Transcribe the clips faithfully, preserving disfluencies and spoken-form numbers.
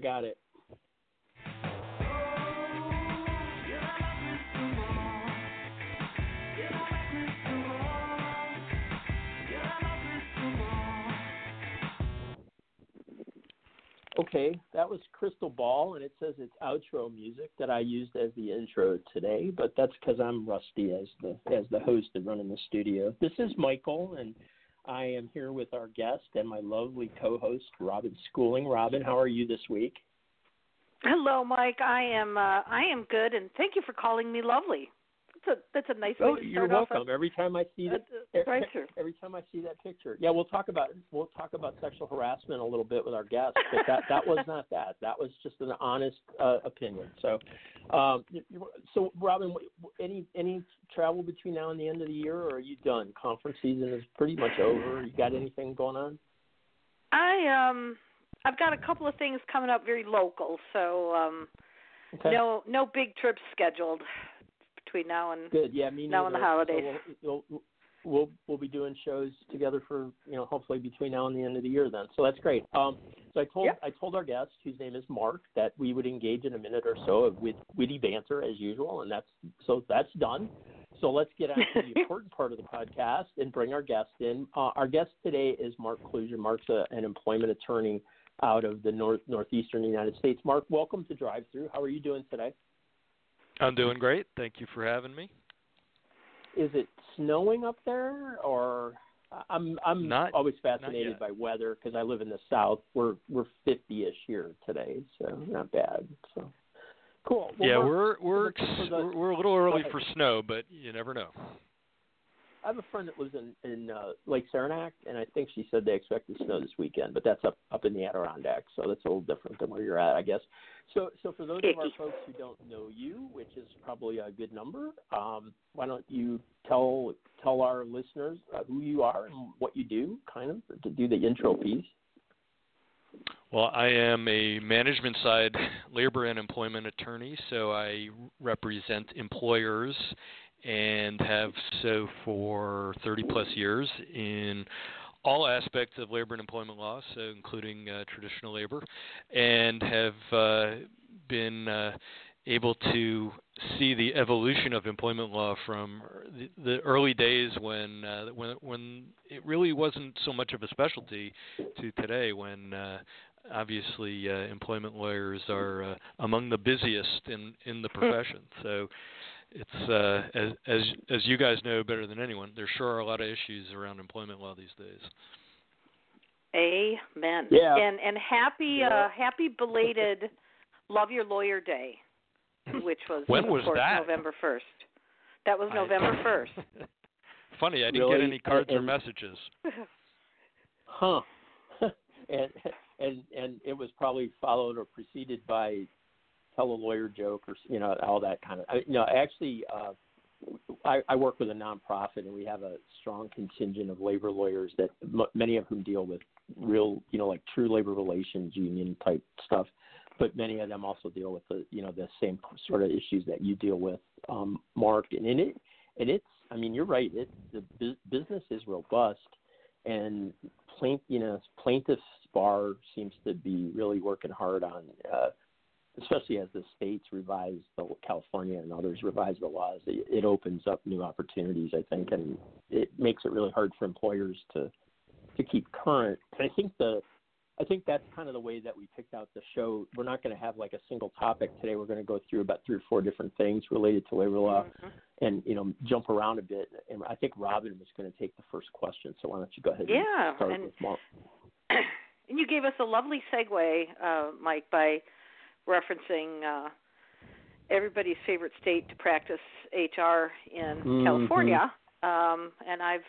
got it. Okay, that was Crystal Ball, and it says it's outro music that I used as the intro today, but that's because I'm rusty as the as the host and running the studio. This is Michael, and I am here with our guest and my lovely co-host, Robin Schooling. Robin, how are you this week? Hello, Mike. I am uh, I am good, and thank you for calling me lovely. That's a that's a nice oh, way to you're start welcome. Off. Every time I see that, right every, every time I see that picture, yeah, we'll talk about we'll talk about sexual harassment a little bit with our guests, but that, that was not that. That was just an honest uh, opinion. So, um, so Robin, any any travel between now and the end of the year, or are you done? Conference season is pretty much over. You got anything going on? I um I've got a couple of things coming up very local, so um okay. no no big trips scheduled. Between now and good, yeah, me now and the holidays. So we'll, we'll, we'll we'll be doing shows together for you know hopefully between now and the end of the year then. So that's great. Um, so I told yep. I told our guest whose name is Mark that we would engage in a minute or so of with witty banter as usual, and that's so that's done. So let's get on to the important part of the podcast and bring our guest in. Uh, our guest today is Mark Kluger. Mark's a, an employment attorney out of the north northeastern United States. Mark, welcome to Drive Thru. How are you doing today? I'm doing great. Thank you for having me. Is it snowing up there, or I'm I'm not, always fascinated by weather because I live in the South. We're we're fifty-ish here today, so not bad. So cool. Well, yeah, we're we're we're, we're a little early for snow, but you never know. I have a friend that lives in in uh, Lake Saranac, and I think she said they expected snow this weekend, but that's up, up in the Adirondacks, so that's a little different than where you're at, I guess. So, so for those of our folks who don't know you, which is probably a good number, um, why don't you tell tell our listeners uh, who you are and what you do, kind of to do the intro piece. Well, I am a management side labor and employment attorney, so I represent employers. And have so for thirty plus years in all aspects of labor and employment law, so including uh, traditional labor, and have uh, been uh, able to see the evolution of employment law from the, the early days when uh, when when it really wasn't so much of a specialty to today when. Uh, Obviously, uh, employment lawyers are uh, among the busiest in, in the profession. So, it's uh, as as as you guys know better than anyone. There sure are a lot of issues around employment law these days. Amen. Yeah. And and happy yeah. uh, happy belated Love Your Lawyer Day, which was when was that? November first. That was November first. Funny, I didn't really? get any cards uh, or messages. Huh. and. And and it was probably followed or preceded by tell a lawyer joke or, you know, all that kind of – no, actually, uh, I, I work with a nonprofit, and we have a strong contingent of labor lawyers that m- many of whom deal with real, you know, like true labor relations, union-type stuff, but many of them also deal with, the you know, the same sort of issues that you deal with, um, Mark. And, and, it, and it's – I mean, you're right. It, the bu- business is robust, and plaint, you know, plaintiffs – bar seems to be really working hard on, uh, especially as the states revise, the California and others revise the laws, it, it opens up new opportunities, I think, and it makes it really hard for employers to to keep current. And I think the I think that's kind of the way that we picked out the show. We're not going to have like a single topic today. We're going to go through about three or four different things related to labor law, mm-hmm. and you know jump around a bit. And I think Robin was going to take the first question, so why don't you go ahead? Yeah, and start and- with Mark. And you gave us a lovely segue, uh, Mike, by referencing uh, everybody's favorite state to practice H R in, mm-hmm. California. Um, and I've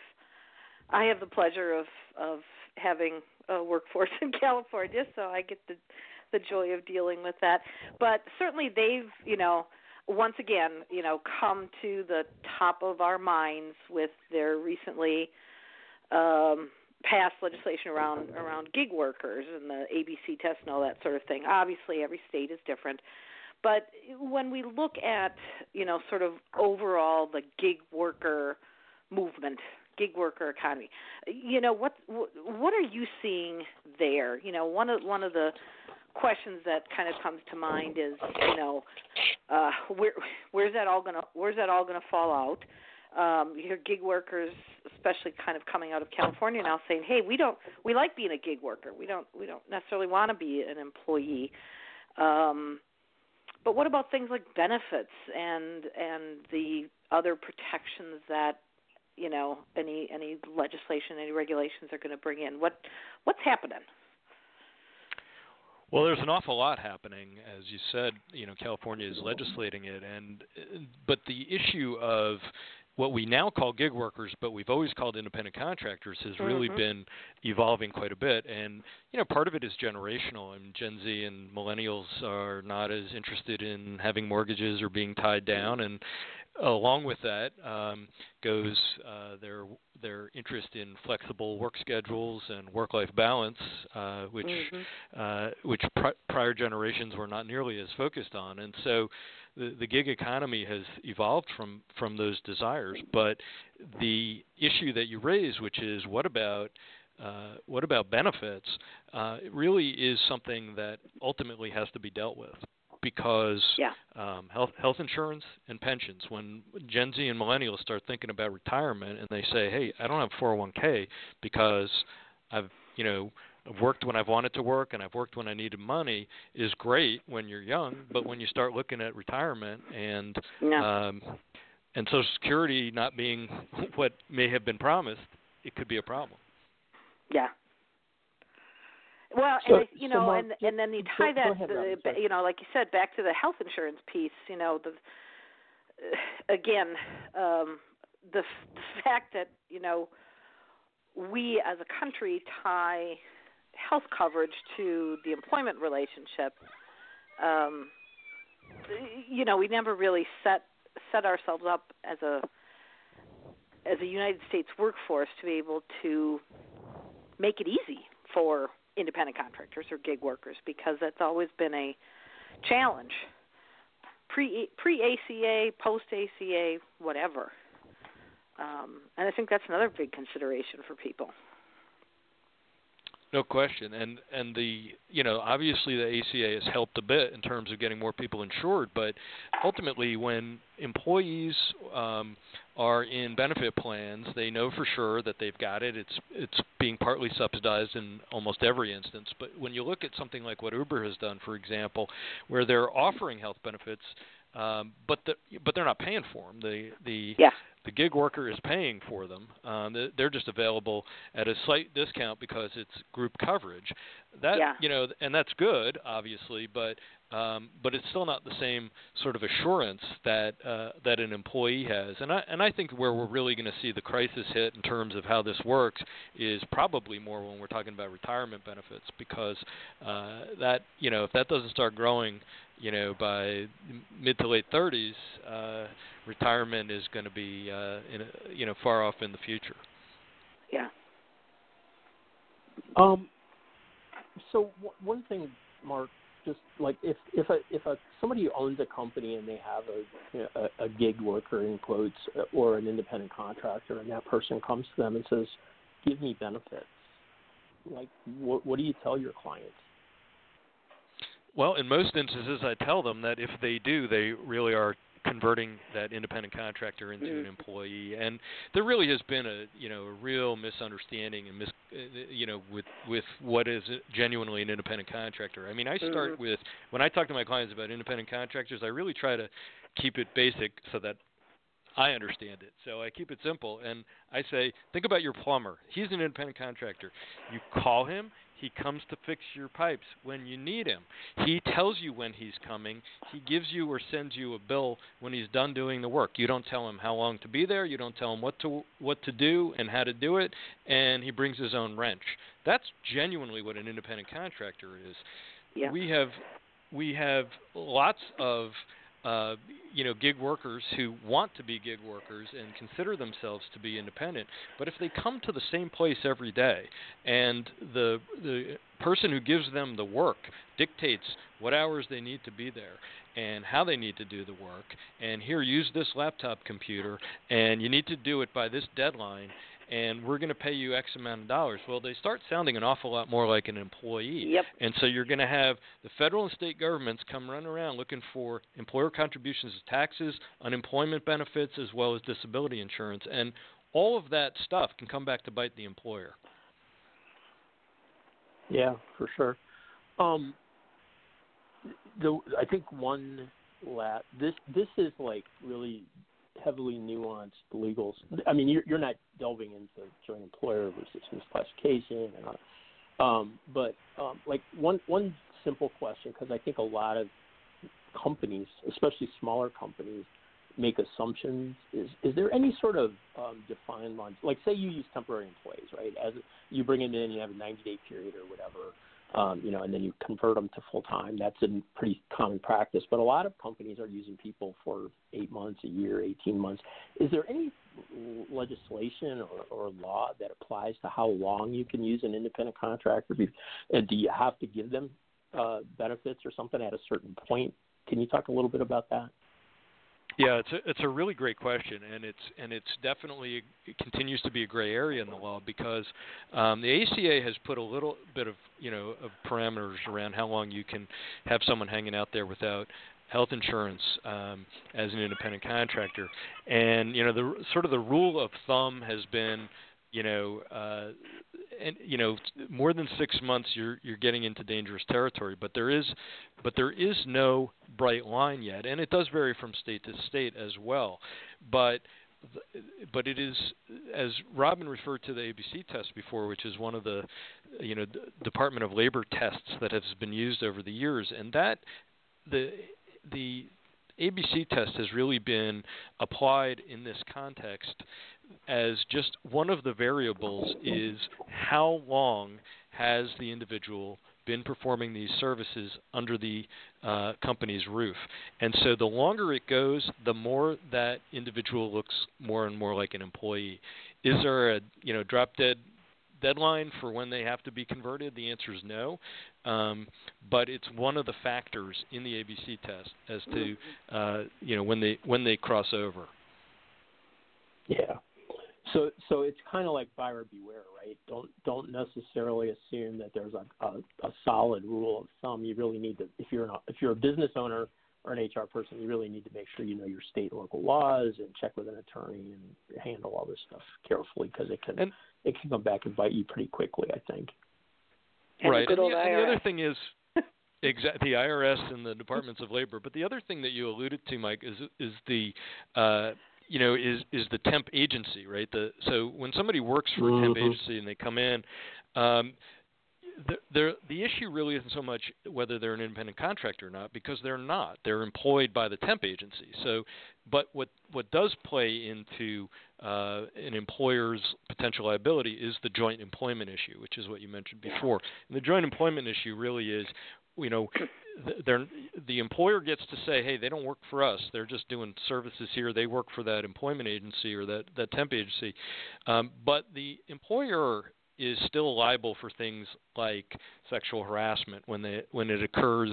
I have the pleasure of of having a workforce in California, so I get the the joy of dealing with that. But certainly, they've you know once again you know come to the top of our minds with their recently. Um, Passed legislation around around gig workers and the A B C test and all that sort of thing. Obviously, every state is different, but when we look at you know sort of overall the gig worker movement, gig worker economy, you know what what are you seeing there? You know, one of one of the questions that kind of comes to mind is, you know, uh, where where's that all gonna where's that all gonna fall out? Um, you hear gig workers, especially kind of coming out of California now, saying, "Hey, we don't we like being a gig worker. We don't we don't necessarily want to be an employee." Um, but what about things like benefits and and the other protections that, you know, any any legislation, any regulations are going to bring in? What what's happening? Well, there's an awful lot happening, as you said. You know, California is legislating it, and but the issue of what we now call gig workers, but we've always called independent contractors, has really mm-hmm. been evolving quite a bit. And, you know, part of it is generational. I mean, Gen Z and millennials are not as interested in having mortgages or being tied down. And along with that um, goes uh, their their interest in flexible work schedules and work-life balance, uh, which mm-hmm. uh, which pr- prior generations were not nearly as focused on. And so the, the gig economy has evolved from, from those desires. But the issue that you raise, which is what about uh, what about benefits, uh, it really is something that ultimately has to be dealt with. Because yeah. um, health health insurance and pensions, when Gen Z and millennials start thinking about retirement and they say, hey, I don't have four oh one k because I've, you know, I've worked when I've wanted to work and I've worked when I needed money, is great when you're young, but when you start looking at retirement and no. um, and Social Security not being what may have been promised, it could be a problem. Yeah. Well, so, and you know, so Mark, and and then you tie that, ahead, to the, you know, like you said, back to the health insurance piece. You know, the, again, um, the, the fact that, you know, we as a country tie health coverage to the employment relationship. Um, you know, we never really set set ourselves up as a as a United States workforce to be able to make it easy for independent contractors or gig workers, because that's always been a challenge, pre pre A C A, post A C A, whatever. Um, and I think that's another big consideration for people. No question, and and the you know obviously the A C A has helped a bit in terms of getting more people insured, but ultimately when employees um, are in benefit plans, they know for sure that they've got it. It's it's being partly subsidized in almost every instance. But when you look at something like what Uber has done, for example, where they're offering health benefits, um, but the, but they're not paying for them. The the yeah. The gig worker is paying for them. Um, they're just available at a slight discount because it's group coverage. That yeah. you know, and that's good, obviously, but um, but it's still not the same sort of assurance that uh, that an employee has. And I and I think where we're really going to see the crisis hit in terms of how this works is probably more when we're talking about retirement benefits, because uh, that you know if that doesn't start growing, you know, by mid to late thirties, uh, retirement is going to be, uh, in a, you know, far off in the future. Yeah. Um. So w- one thing, Mark, just like if if a, if a, somebody owns a company and they have a, you know, a a gig worker in quotes or an independent contractor, and that person comes to them and says, "Give me benefits," like what what do you tell your clients? Well, in most instances, I tell them that if they do, they really are converting that independent contractor into an employee. And there really has been a, you know, a real misunderstanding and mis, you know, with, with what is genuinely an independent contractor. I mean, I start with, when I talk to my clients about independent contractors, I really try to keep it basic so that I understand it. So I keep it simple. And I say, think about your plumber. He's an independent contractor. You call him. He comes to fix your pipes when you need him. He tells you when he's coming. He gives you or sends you a bill when he's done doing the work. You don't tell him how long to be there. You don't tell him what to what to do and how to do it. And he brings his own wrench. That's genuinely what an independent contractor is. Yeah. We have we have lots of uh, you know gig workers who want to be gig workers and consider themselves to be independent. But if they come to the same place every day and the the person who gives them the work dictates what hours they need to be there and how they need to do the work, and here, use this laptop computer, and you need to do it by this deadline, and we're going to pay you X amount of dollars. Well, they start sounding an awful lot more like an employee. Yep. And so you're going to have the federal and state governments come running around looking for employer contributions to taxes, unemployment benefits, as well as disability insurance. And all of that stuff can come back to bite the employer. Yeah, for sure. Um, the, I think one la- – this this is like really – heavily nuanced legals. I mean, you're, you're not delving into joint employer versus misclassification, and, um, but um, like one one simple question, because I think a lot of companies, especially smaller companies, make assumptions. Is is there any sort of um, defined lines? Like, say you use temporary employees, right? As you bring them in, you have a ninety day period or whatever, um, you know, and then you convert them to full time. That's a pretty common practice. But a lot of companies are using people for eight months, a year, eighteen months. Is there any legislation or, or law that applies to how long you can use an independent contractor? And do you have to give them uh, benefits or something at a certain point? Can you talk a little bit about that? Yeah, it's a, it's a really great question, and it's and it's definitely it continues to be a gray area in the law, because um, the A C A has put a little bit of you know of parameters around how long you can have someone hanging out there without health insurance um, as an independent contractor, and you know the sort of the rule of thumb has been you know uh, and you know more than six months you're you're getting into dangerous territory, but there is but there is no bright line yet, and it does vary from state to state as well. But but it is, as Robin referred to the A B C test before, which is one of the you know D- Department of Labor tests that has been used over the years, and that the the A B C test has really been applied in this context as just one of the variables is how long has the individual been performing these services under the uh, company's roof. And so the longer it goes, the more that individual looks more and more like an employee. Is there a you know drop dead deadline for when they have to be converted? The answer is no. Um, but it's one of the factors in the A B C test as to uh, you know when they when they cross over. Yeah. So so it's kind of like buyer beware, right? Don't don't necessarily assume that there's a, a, a solid rule of thumb. You really need to, if you're not, if you're a business owner or an H R person, you really need to make sure you know your state and local laws and check with an attorney and handle all this stuff carefully, because it can and, it can come back and bite you pretty quickly, I think. Right. And the, and the other thing is exactly the I R S and the Departments of Labor. But the other thing that you alluded to, Mike, is is the uh, you know, is, is the temp agency, right? The, so when somebody works for a temp mm-hmm. agency and they come in, um, the, the, the issue really isn't so much whether they're an independent contractor or not, because they're not. They're employed by the temp agency. So, but what, what does play into uh, an employer's potential liability is the joint employment issue, which is what you mentioned before. And the joint employment issue really is, you know, they're, the employer gets to say, hey, they don't work for us. They're just doing services here. They work for that employment agency or that, that temp agency. Um, but the employer is still liable for things like sexual harassment when they, when it occurs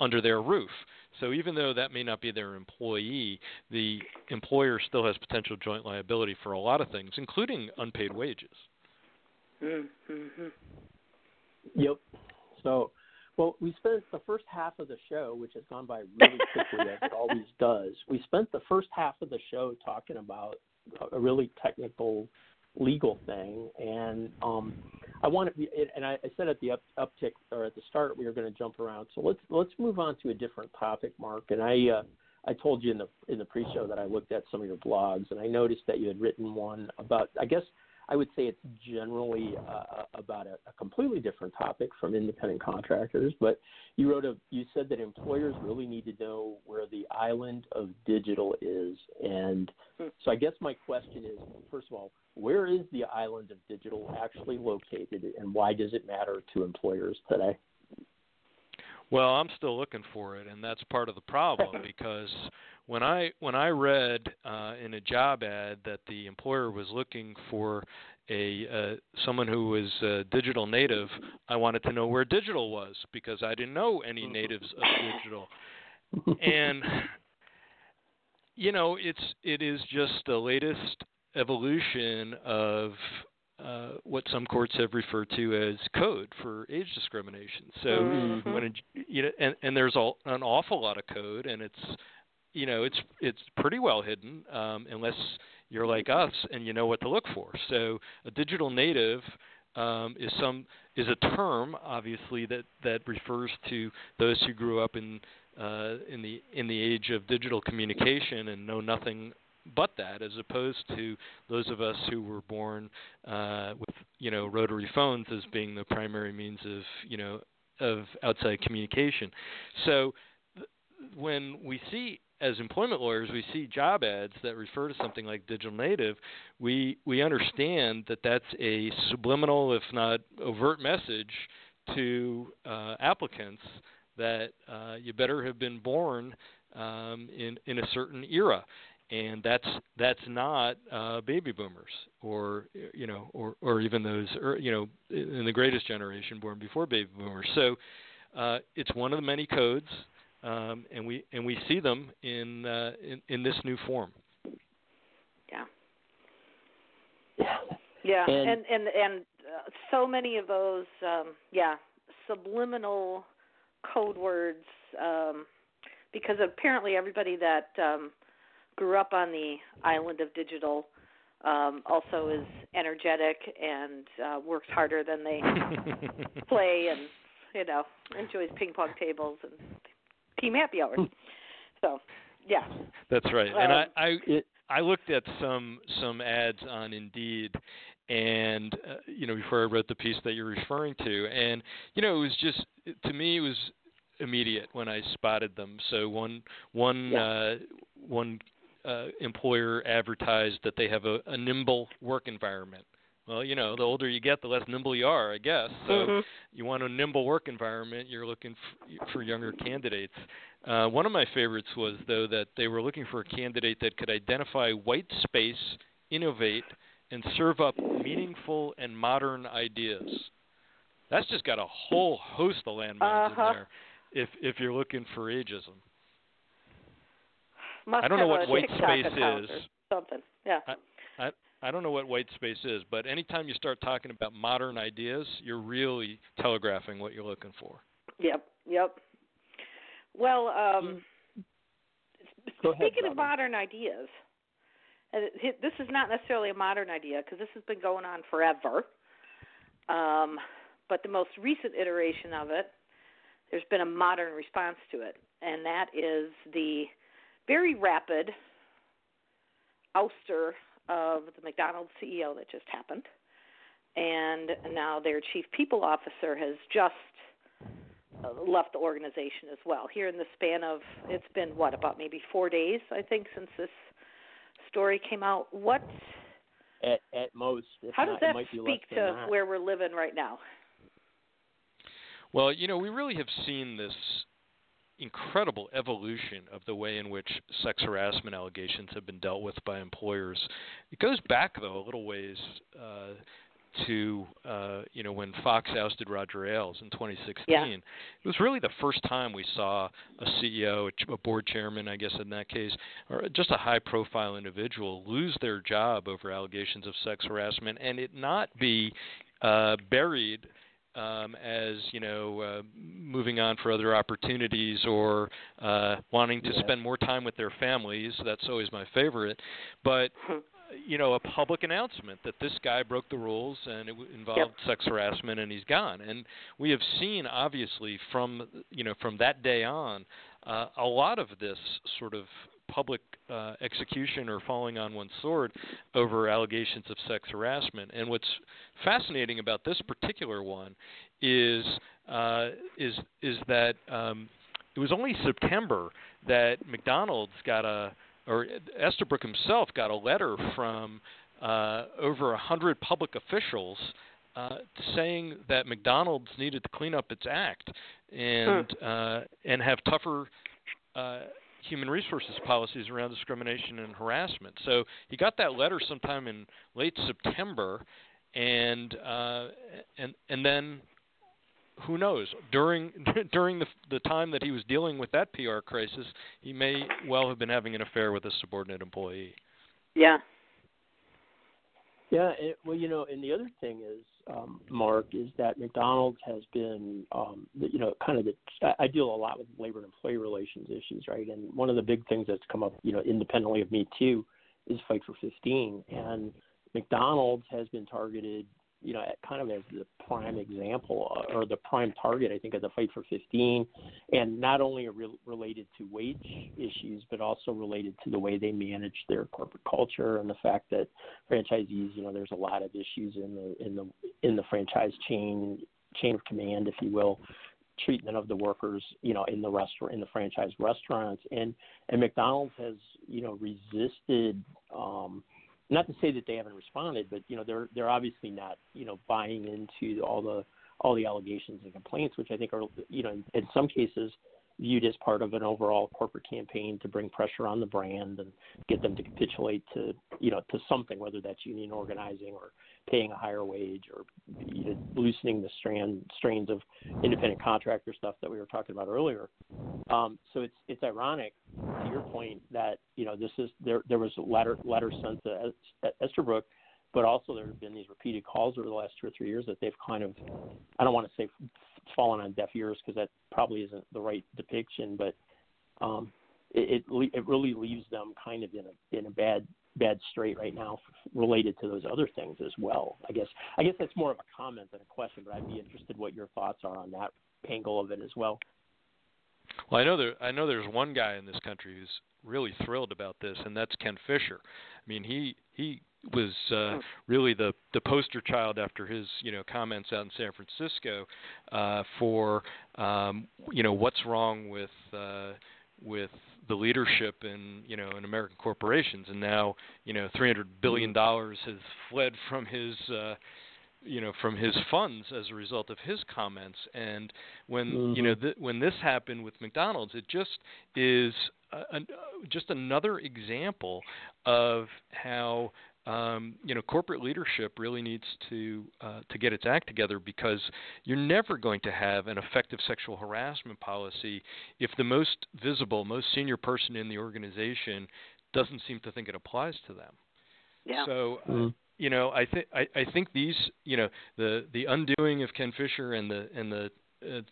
under their roof. So even though that may not be their employee, the employer still has potential joint liability for a lot of things, including unpaid wages. Mm-hmm. Yep. So... Well, we spent the first half of the show, which has gone by really quickly, as it always does. We spent the first half of the show talking about a really technical legal thing, and um, I want to. And I said at the up, uptick or at the start we were going to jump around, so let's let's move on to a different topic, Mark. And I uh, I told you in the in the pre-show that I looked at some of your blogs, and I noticed that you had written one about, I guess. I would say it's generally uh, about a, a completely different topic from independent contractors, but you wrote a, you said that employers really need to know where the island of digital is. And so I guess my question is, first of all, where is the island of digital actually located, and why does it matter to employers today? Well, I'm still looking for it, and that's part of the problem, because when I when I read uh, in a job ad that the employer was looking for a uh, someone who was a digital native, I wanted to know where digital was, because I didn't know any natives of digital. And you know, it's it is just the latest evolution of uh, what some courts have referred to as code for age discrimination. So mm-hmm. when it, you know, and, and there's all, an awful lot of code, and it's you know it's it's pretty well hidden um, unless you're like us and you know what to look for. So a digital native um, is some is a term obviously that, that refers to those who grew up in uh, in the in the age of digital communication and know nothing but that, as opposed to those of us who were born uh, with, you know, rotary phones as being the primary means of, you know, of outside communication. So th- when we see, as employment lawyers, we see job ads that refer to something like digital native, we, we understand that that's a subliminal, if not overt message to uh, applicants that uh, you better have been born um, in, in a certain era. And that's that's not uh, baby boomers, or you know, or, or even those, or, you know, in the greatest generation born before baby boomers. So uh, it's one of the many codes, um, and we and we see them in, uh, in in this new form. Yeah. Yeah, and and and, and uh, so many of those, um, yeah, subliminal code words, um, because apparently everybody that um, grew up on the island of digital, um, also is energetic and uh, works harder than they play, and, you know, enjoys ping pong tables and team happy hours. So, yeah. That's right. Um, and I, I, it, I looked at some, some ads on Indeed, and, uh, you know, before I wrote the piece that you're referring to, and, you know, it was just, to me, it was immediate when I spotted them. So one, one, yeah. uh, one, Uh, employer advertised that they have a, a nimble work environment. Well, you know, the older you get, the less nimble you are, I guess. So mm-hmm. you want a nimble work environment, you're looking f- for younger candidates. Uh, one of my favorites was, though, that they were looking for a candidate that could identify white space, innovate, and serve up meaningful and modern ideas. That's just got a whole host of landmines uh-huh. in there if, if you're looking for ageism. Must I don't know what white space is. Something, yeah. I, I I don't know what white space is, but anytime you start talking about modern ideas, you're really telegraphing what you're looking for. Yep, yep. Well, um, Go speaking ahead, of modern ideas, and it, this is not necessarily a modern idea because this has been going on forever. Um, but the most recent iteration of it, there's been a modern response to it, and that is the very rapid ouster of the McDonald's C E O that just happened. And now their chief people officer has just left the organization as well. Here in the span of, it's been, what, about maybe four days, I think, since this story came out. What? At, at most. How does that speak to where we're living right now? Well, you know, we really have seen this incredible evolution of the way in which sex harassment allegations have been dealt with by employers. It goes back, though, a little ways uh, to, uh, you know, when Fox ousted Roger Ailes in twenty sixteen. Yeah. It was really the first time we saw a C E O, a board chairman, I guess in that case, or just a high-profile individual lose their job over allegations of sex harassment, and it not be uh, buried Um, as, you know, uh, moving on for other opportunities or uh, wanting to yeah. spend more time with their families. That's always my favorite. But, you know, a public announcement that this guy broke the rules and it involved yep. sex harassment and he's gone. And we have seen, obviously, from, you know, from that day on, uh, a lot of this sort of public uh, execution or falling on one's sword over allegations of sex harassment. And what's fascinating about this particular one is uh, is is that um, it was only September that McDonald's got a, or Easterbrook himself got a letter from uh, over one hundred public officials Uh, saying that McDonald's needed to clean up its act and huh. uh, and have tougher uh, human resources policies around discrimination and harassment. So he got that letter sometime in late September, and uh, and and then who knows? During during the the time that he was dealing with that P R crisis, he may well have been having an affair with a subordinate employee. Yeah. Yeah, it, well, you know, and the other thing is, um, Mark, is that McDonald's has been, um, you know, kind of the – I deal a lot with labor and employee relations issues, right? And one of the big things that's come up, you know, independently of me too, is Fight for fifteen. And McDonald's has been targeted, you know, kind of as the prime example or the prime target, I think, of the Fight for fifteen, and not only re- related to wage issues, but also related to the way they manage their corporate culture and the fact that franchisees, you know, there's a lot of issues in the in the in the franchise chain chain of command, if you will, treatment of the workers, you know, in the restaurant in the franchise restaurants, and and McDonald's has, you know, resisted. Um, Not to say that they haven't responded, but you know they're they're obviously not, you know, buying into all the all the allegations and complaints, which I think are, you know, in, in some cases viewed as part of an overall corporate campaign to bring pressure on the brand and get them to capitulate to, you know, to something, whether that's union organizing or paying a higher wage or, you know, loosening the strand, strains of independent contractor stuff that we were talking about earlier. Um, so it's it's ironic, to your point, that, you know, this is there there was a letter letter sent to Easterbrook, but also there have been these repeated calls over the last two or three years that they've kind of, I don't want to say fallen on deaf ears because that probably isn't the right depiction, but um, it, it it really leaves them kind of in a in a bad bad strait right now related to those other things as well. I guess I guess that's more of a comment than a question, but I'd be interested what your thoughts are on that angle of it as well. Well, I know there I know there's one guy in this country who's really thrilled about this, and that's Ken Fisher. I mean, he he. was uh, really the, the poster child after his, you know, comments out in San Francisco uh, for, um, you know, what's wrong with uh, with the leadership in, you know, in American corporations. And now, you know, three hundred billion dollars has fled from his, uh, you know, from his funds as a result of his comments. And when, mm-hmm. you know, th- when this happened with McDonald's, it just is a, a, just another example of how – Um, you know, corporate leadership really needs to uh, to get its act together, because you're never going to have an effective sexual harassment policy if the most visible, most senior person in the organization doesn't seem to think it applies to them. Yeah. So, mm-hmm. uh, you know, I think I I think these, you know, the the undoing of Ken Fisher and the and the uh,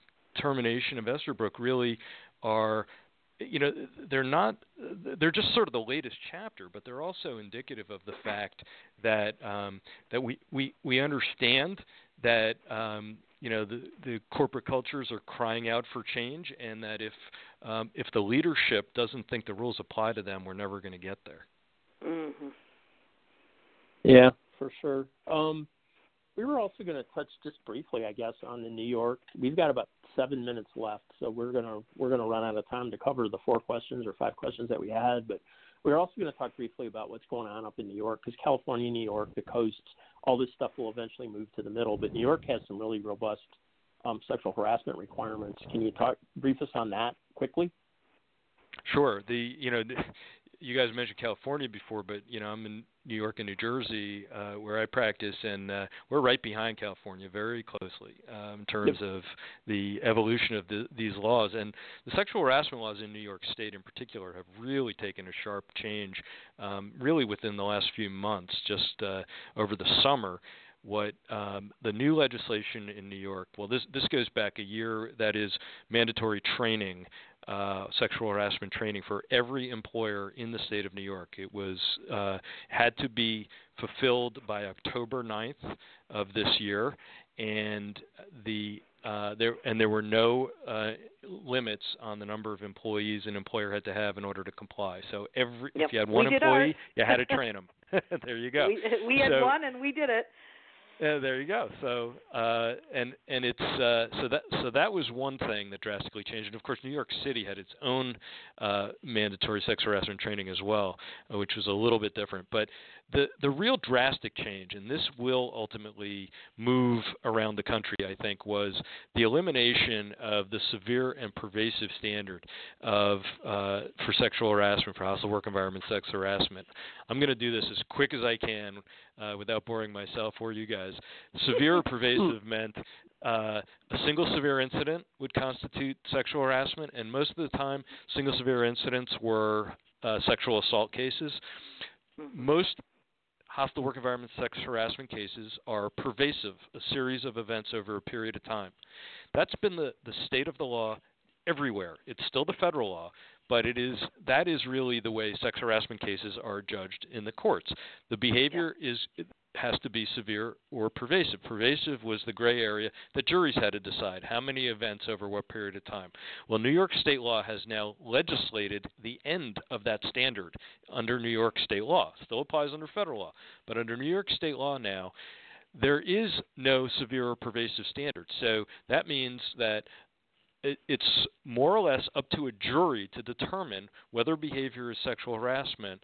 termination of Easterbrook really are. You know, they're not – they're just sort of the latest chapter, but they're also indicative of the fact that um, that we, we, we understand that, um, you know, the, the corporate cultures are crying out for change, and that if um, if the leadership doesn't think the rules apply to them, we're never going to get there. Mm-hmm. Yeah, for sure. Um, we were also going to touch just briefly, I guess, on the New York – we've got about – seven minutes left, so we're gonna we're gonna run out of time to cover the four questions or five questions that we had. But we're also going to talk briefly about what's going on up in New York, because California, New York, the coasts, all this stuff will eventually move to the middle. But New York has some really robust um, sexual harassment requirements. Can you talk brief us on that quickly? Sure. The you know you guys mentioned California before, but you know I'm in New York and New Jersey, uh, where I practice, and uh, we're right behind California very closely um, in terms yep. of the evolution of the, these laws. And the sexual harassment laws in New York State in particular have really taken a sharp change, um, really within the last few months, just uh, over the summer. What um, the new legislation in New York, well, this, this goes back a year, that is mandatory training, uh, sexual harassment training for every employer in the state of New York. It was uh, had to be fulfilled by October ninth of this year, and the Uh, there and there were no uh, limits on the number of employees an employer had to have in order to comply. So every yep. if you had one employee, you had to train them. There you go. We, we had so, one, and we did it. Uh, there you go. So uh, and and it's uh, so that so that was one thing that drastically changed. And of course, New York City had its own uh, mandatory sex harassment training as well, which was a little bit different. But the the real drastic change, and this will ultimately move around the country, I think, was the elimination of the severe and pervasive standard of uh, for sexual harassment, for hostile work environment sex harassment. I'm going to do this as quick as I can uh, without boring myself or you guys. Severe or pervasive meant uh, a single severe incident would constitute sexual harassment, and most of the time, single severe incidents were uh, sexual assault cases. Most hostile work environment sex harassment cases are pervasive, a series of events over a period of time. That's been the, the state of the law everywhere. It's still the federal law, but it is that is really the way sex harassment cases are judged in the courts. The behavior yeah. is it has to be severe or pervasive. Pervasive was the gray area that juries had to decide how many events over what period of time. Well, New York state law has now legislated the end of that standard under New York state law. Still applies under federal law, but under New York state law now, there is no severe or pervasive standard. So that means that it's more or less up to a jury to determine whether behavior is sexual harassment.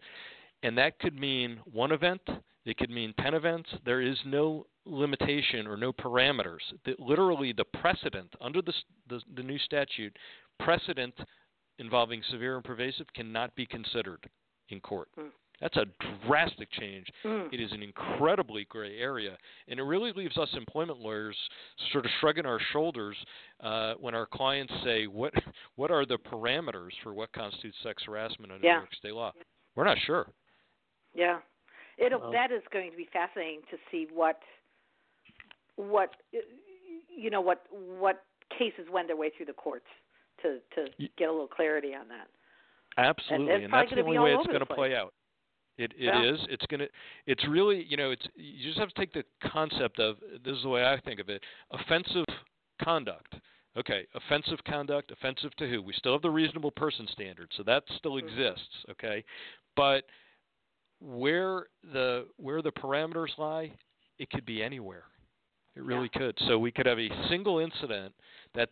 And that could mean one event. It could mean ten events. There is no limitation or no parameters. That literally the precedent under the, the, the new statute, precedent involving severe and pervasive cannot be considered in court. Mm. That's a drastic change. Mm. It is an incredibly gray area, and it really leaves us employment lawyers sort of shrugging our shoulders uh, when our clients say, what what are the parameters for what constitutes sex harassment under yeah. New York state law? We're not sure. Yeah. It'll, well, that is going to be fascinating to see what, what you know, what what cases went their way through the courts to, to y- get a little clarity on that. Absolutely, and, and that's the only way it's going to play out. It, it yeah. is. It's gonna. It's really. You know. It's. You just have to take the concept of. This is the way I think of it. Offensive conduct. Okay. Offensive conduct. Offensive to who? We still have the reasonable person standard, so that still mm-hmm. exists. Okay. But where the where the parameters lie, it could be anywhere. It really yeah. could. So we could have a single incident that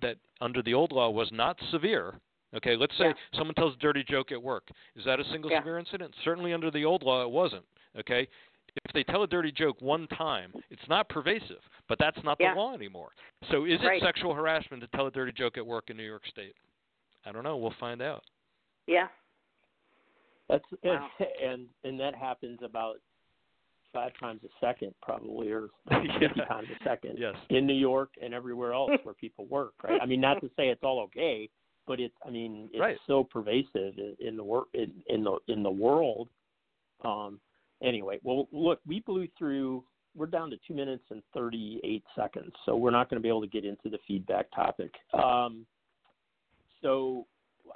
that under the old law was not severe. Okay, let's say yeah. someone tells a dirty joke at work. Is that a single yeah. severe incident? Certainly under the old law it wasn't, okay? If they tell a dirty joke one time, it's not pervasive, but that's not yeah. the law anymore. So is right. it sexual harassment to tell a dirty joke at work in New York State? I don't know. We'll find out. Yeah. That's wow. and, and that happens about five times a second probably, or yeah. fifty times a second yes. in New York and everywhere else where people work, right? I mean, not to say it's all okay, but it's, I mean, it's right. so pervasive in, in the wor- in, in the in the world. Um, anyway, well, look, we blew through. We're down to two minutes and thirty-eight seconds, so we're not going to be able to get into the feedback topic. Um, so,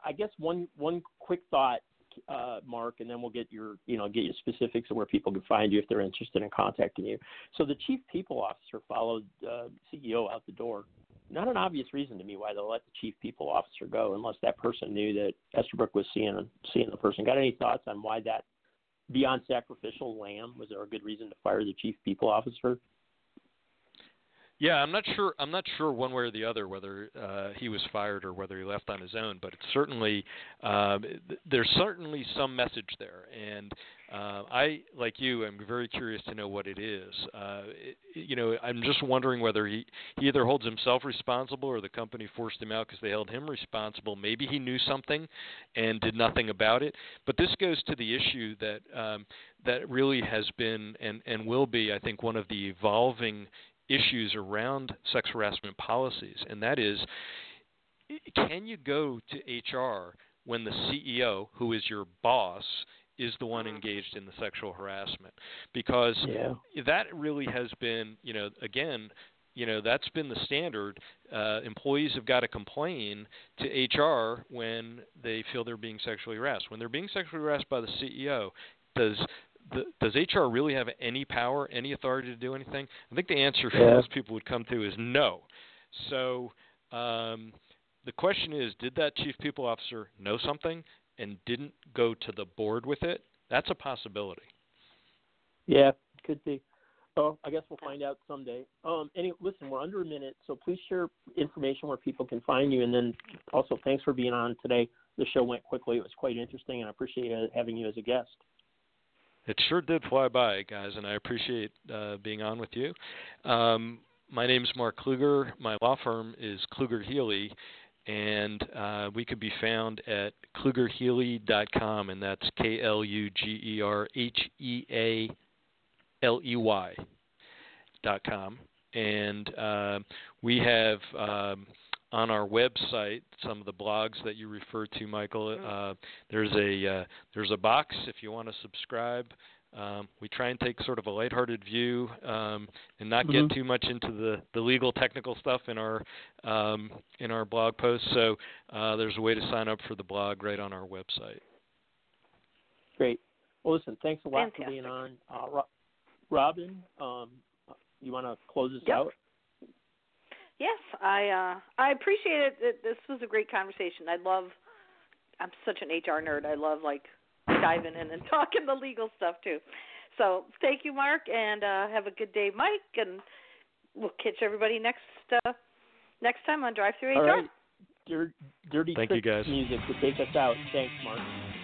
I guess one one quick thought, uh, Mark, and then we'll get your you know get your specifics of where people can find you if they're interested in contacting you. So, the chief people officer followed uh, C E O out the door. Not an obvious reason to me why they'll let the chief people officer go unless that person knew that Easterbrook was seeing seeing the person. Got any thoughts on why that, beyond sacrificial lamb, was there a good reason to fire the chief people officer? Yeah, I'm not sure. I'm not sure one way or the other whether uh, he was fired or whether he left on his own. But it's certainly um, th- there's certainly some message there, and uh, I, like you, am very curious to know what it is. Uh, it, you know, I'm just wondering whether he, he either holds himself responsible or the company forced him out because they held him responsible. Maybe he knew something and did nothing about it. But this goes to the issue that um, that really has been and, and will be, I think, one of the evolving issues. issues around sex harassment policies, and that is, can you go to H R when the C E O, who is your boss, is the one engaged in the sexual harassment? Because yeah. that really has been, you know, again, you know, that's been the standard. Uh, employees have got to complain to H R when they feel they're being sexually harassed. When they're being sexually harassed by the C E O, does The, does H R really have any power, any authority to do anything? I think the answer for yeah. most people would come to is no. So um, the question is, did that chief people officer know something and didn't go to the board with it? That's a possibility. Yeah, could be. Oh, I guess we'll find out someday. Um, any, listen, we're under a minute, so please share information where people can find you. And then also, thanks for being on today. The show went quickly. It was quite interesting, and I appreciate having you as a guest. It sure did fly by, guys, and I appreciate uh, being on with you. Um, my name is Mark Kluger. My law firm is Kluger Healey, and uh, we could be found at Kluger Healey dot com, and that's K L U G E R H E A L E Y dot com. And uh, we have um, on our website some of the blogs that you refer to, Michael. Uh, there's a uh, there's a box if you want to subscribe Um, we try and take sort of a lighthearted view um, and not mm-hmm. get too much into the, the legal technical stuff in our um, in our blog post. So uh, there's a way to sign up for the blog right on our website. Great. Well, listen, thanks a lot Fantastic. for being on. Uh, Ro- Robin, um, you want to close this yep. out? Yes, I uh, I appreciate it. This was a great conversation. I love – I'm such an H R nerd. I love, like, diving in and talking the legal stuff, too. So thank you, Mark, and uh, have a good day, Mike, and we'll catch everybody next uh, next time on Drive Thru H R. All right. Dirty, dirty Trick music to take us out. Thanks, Mark.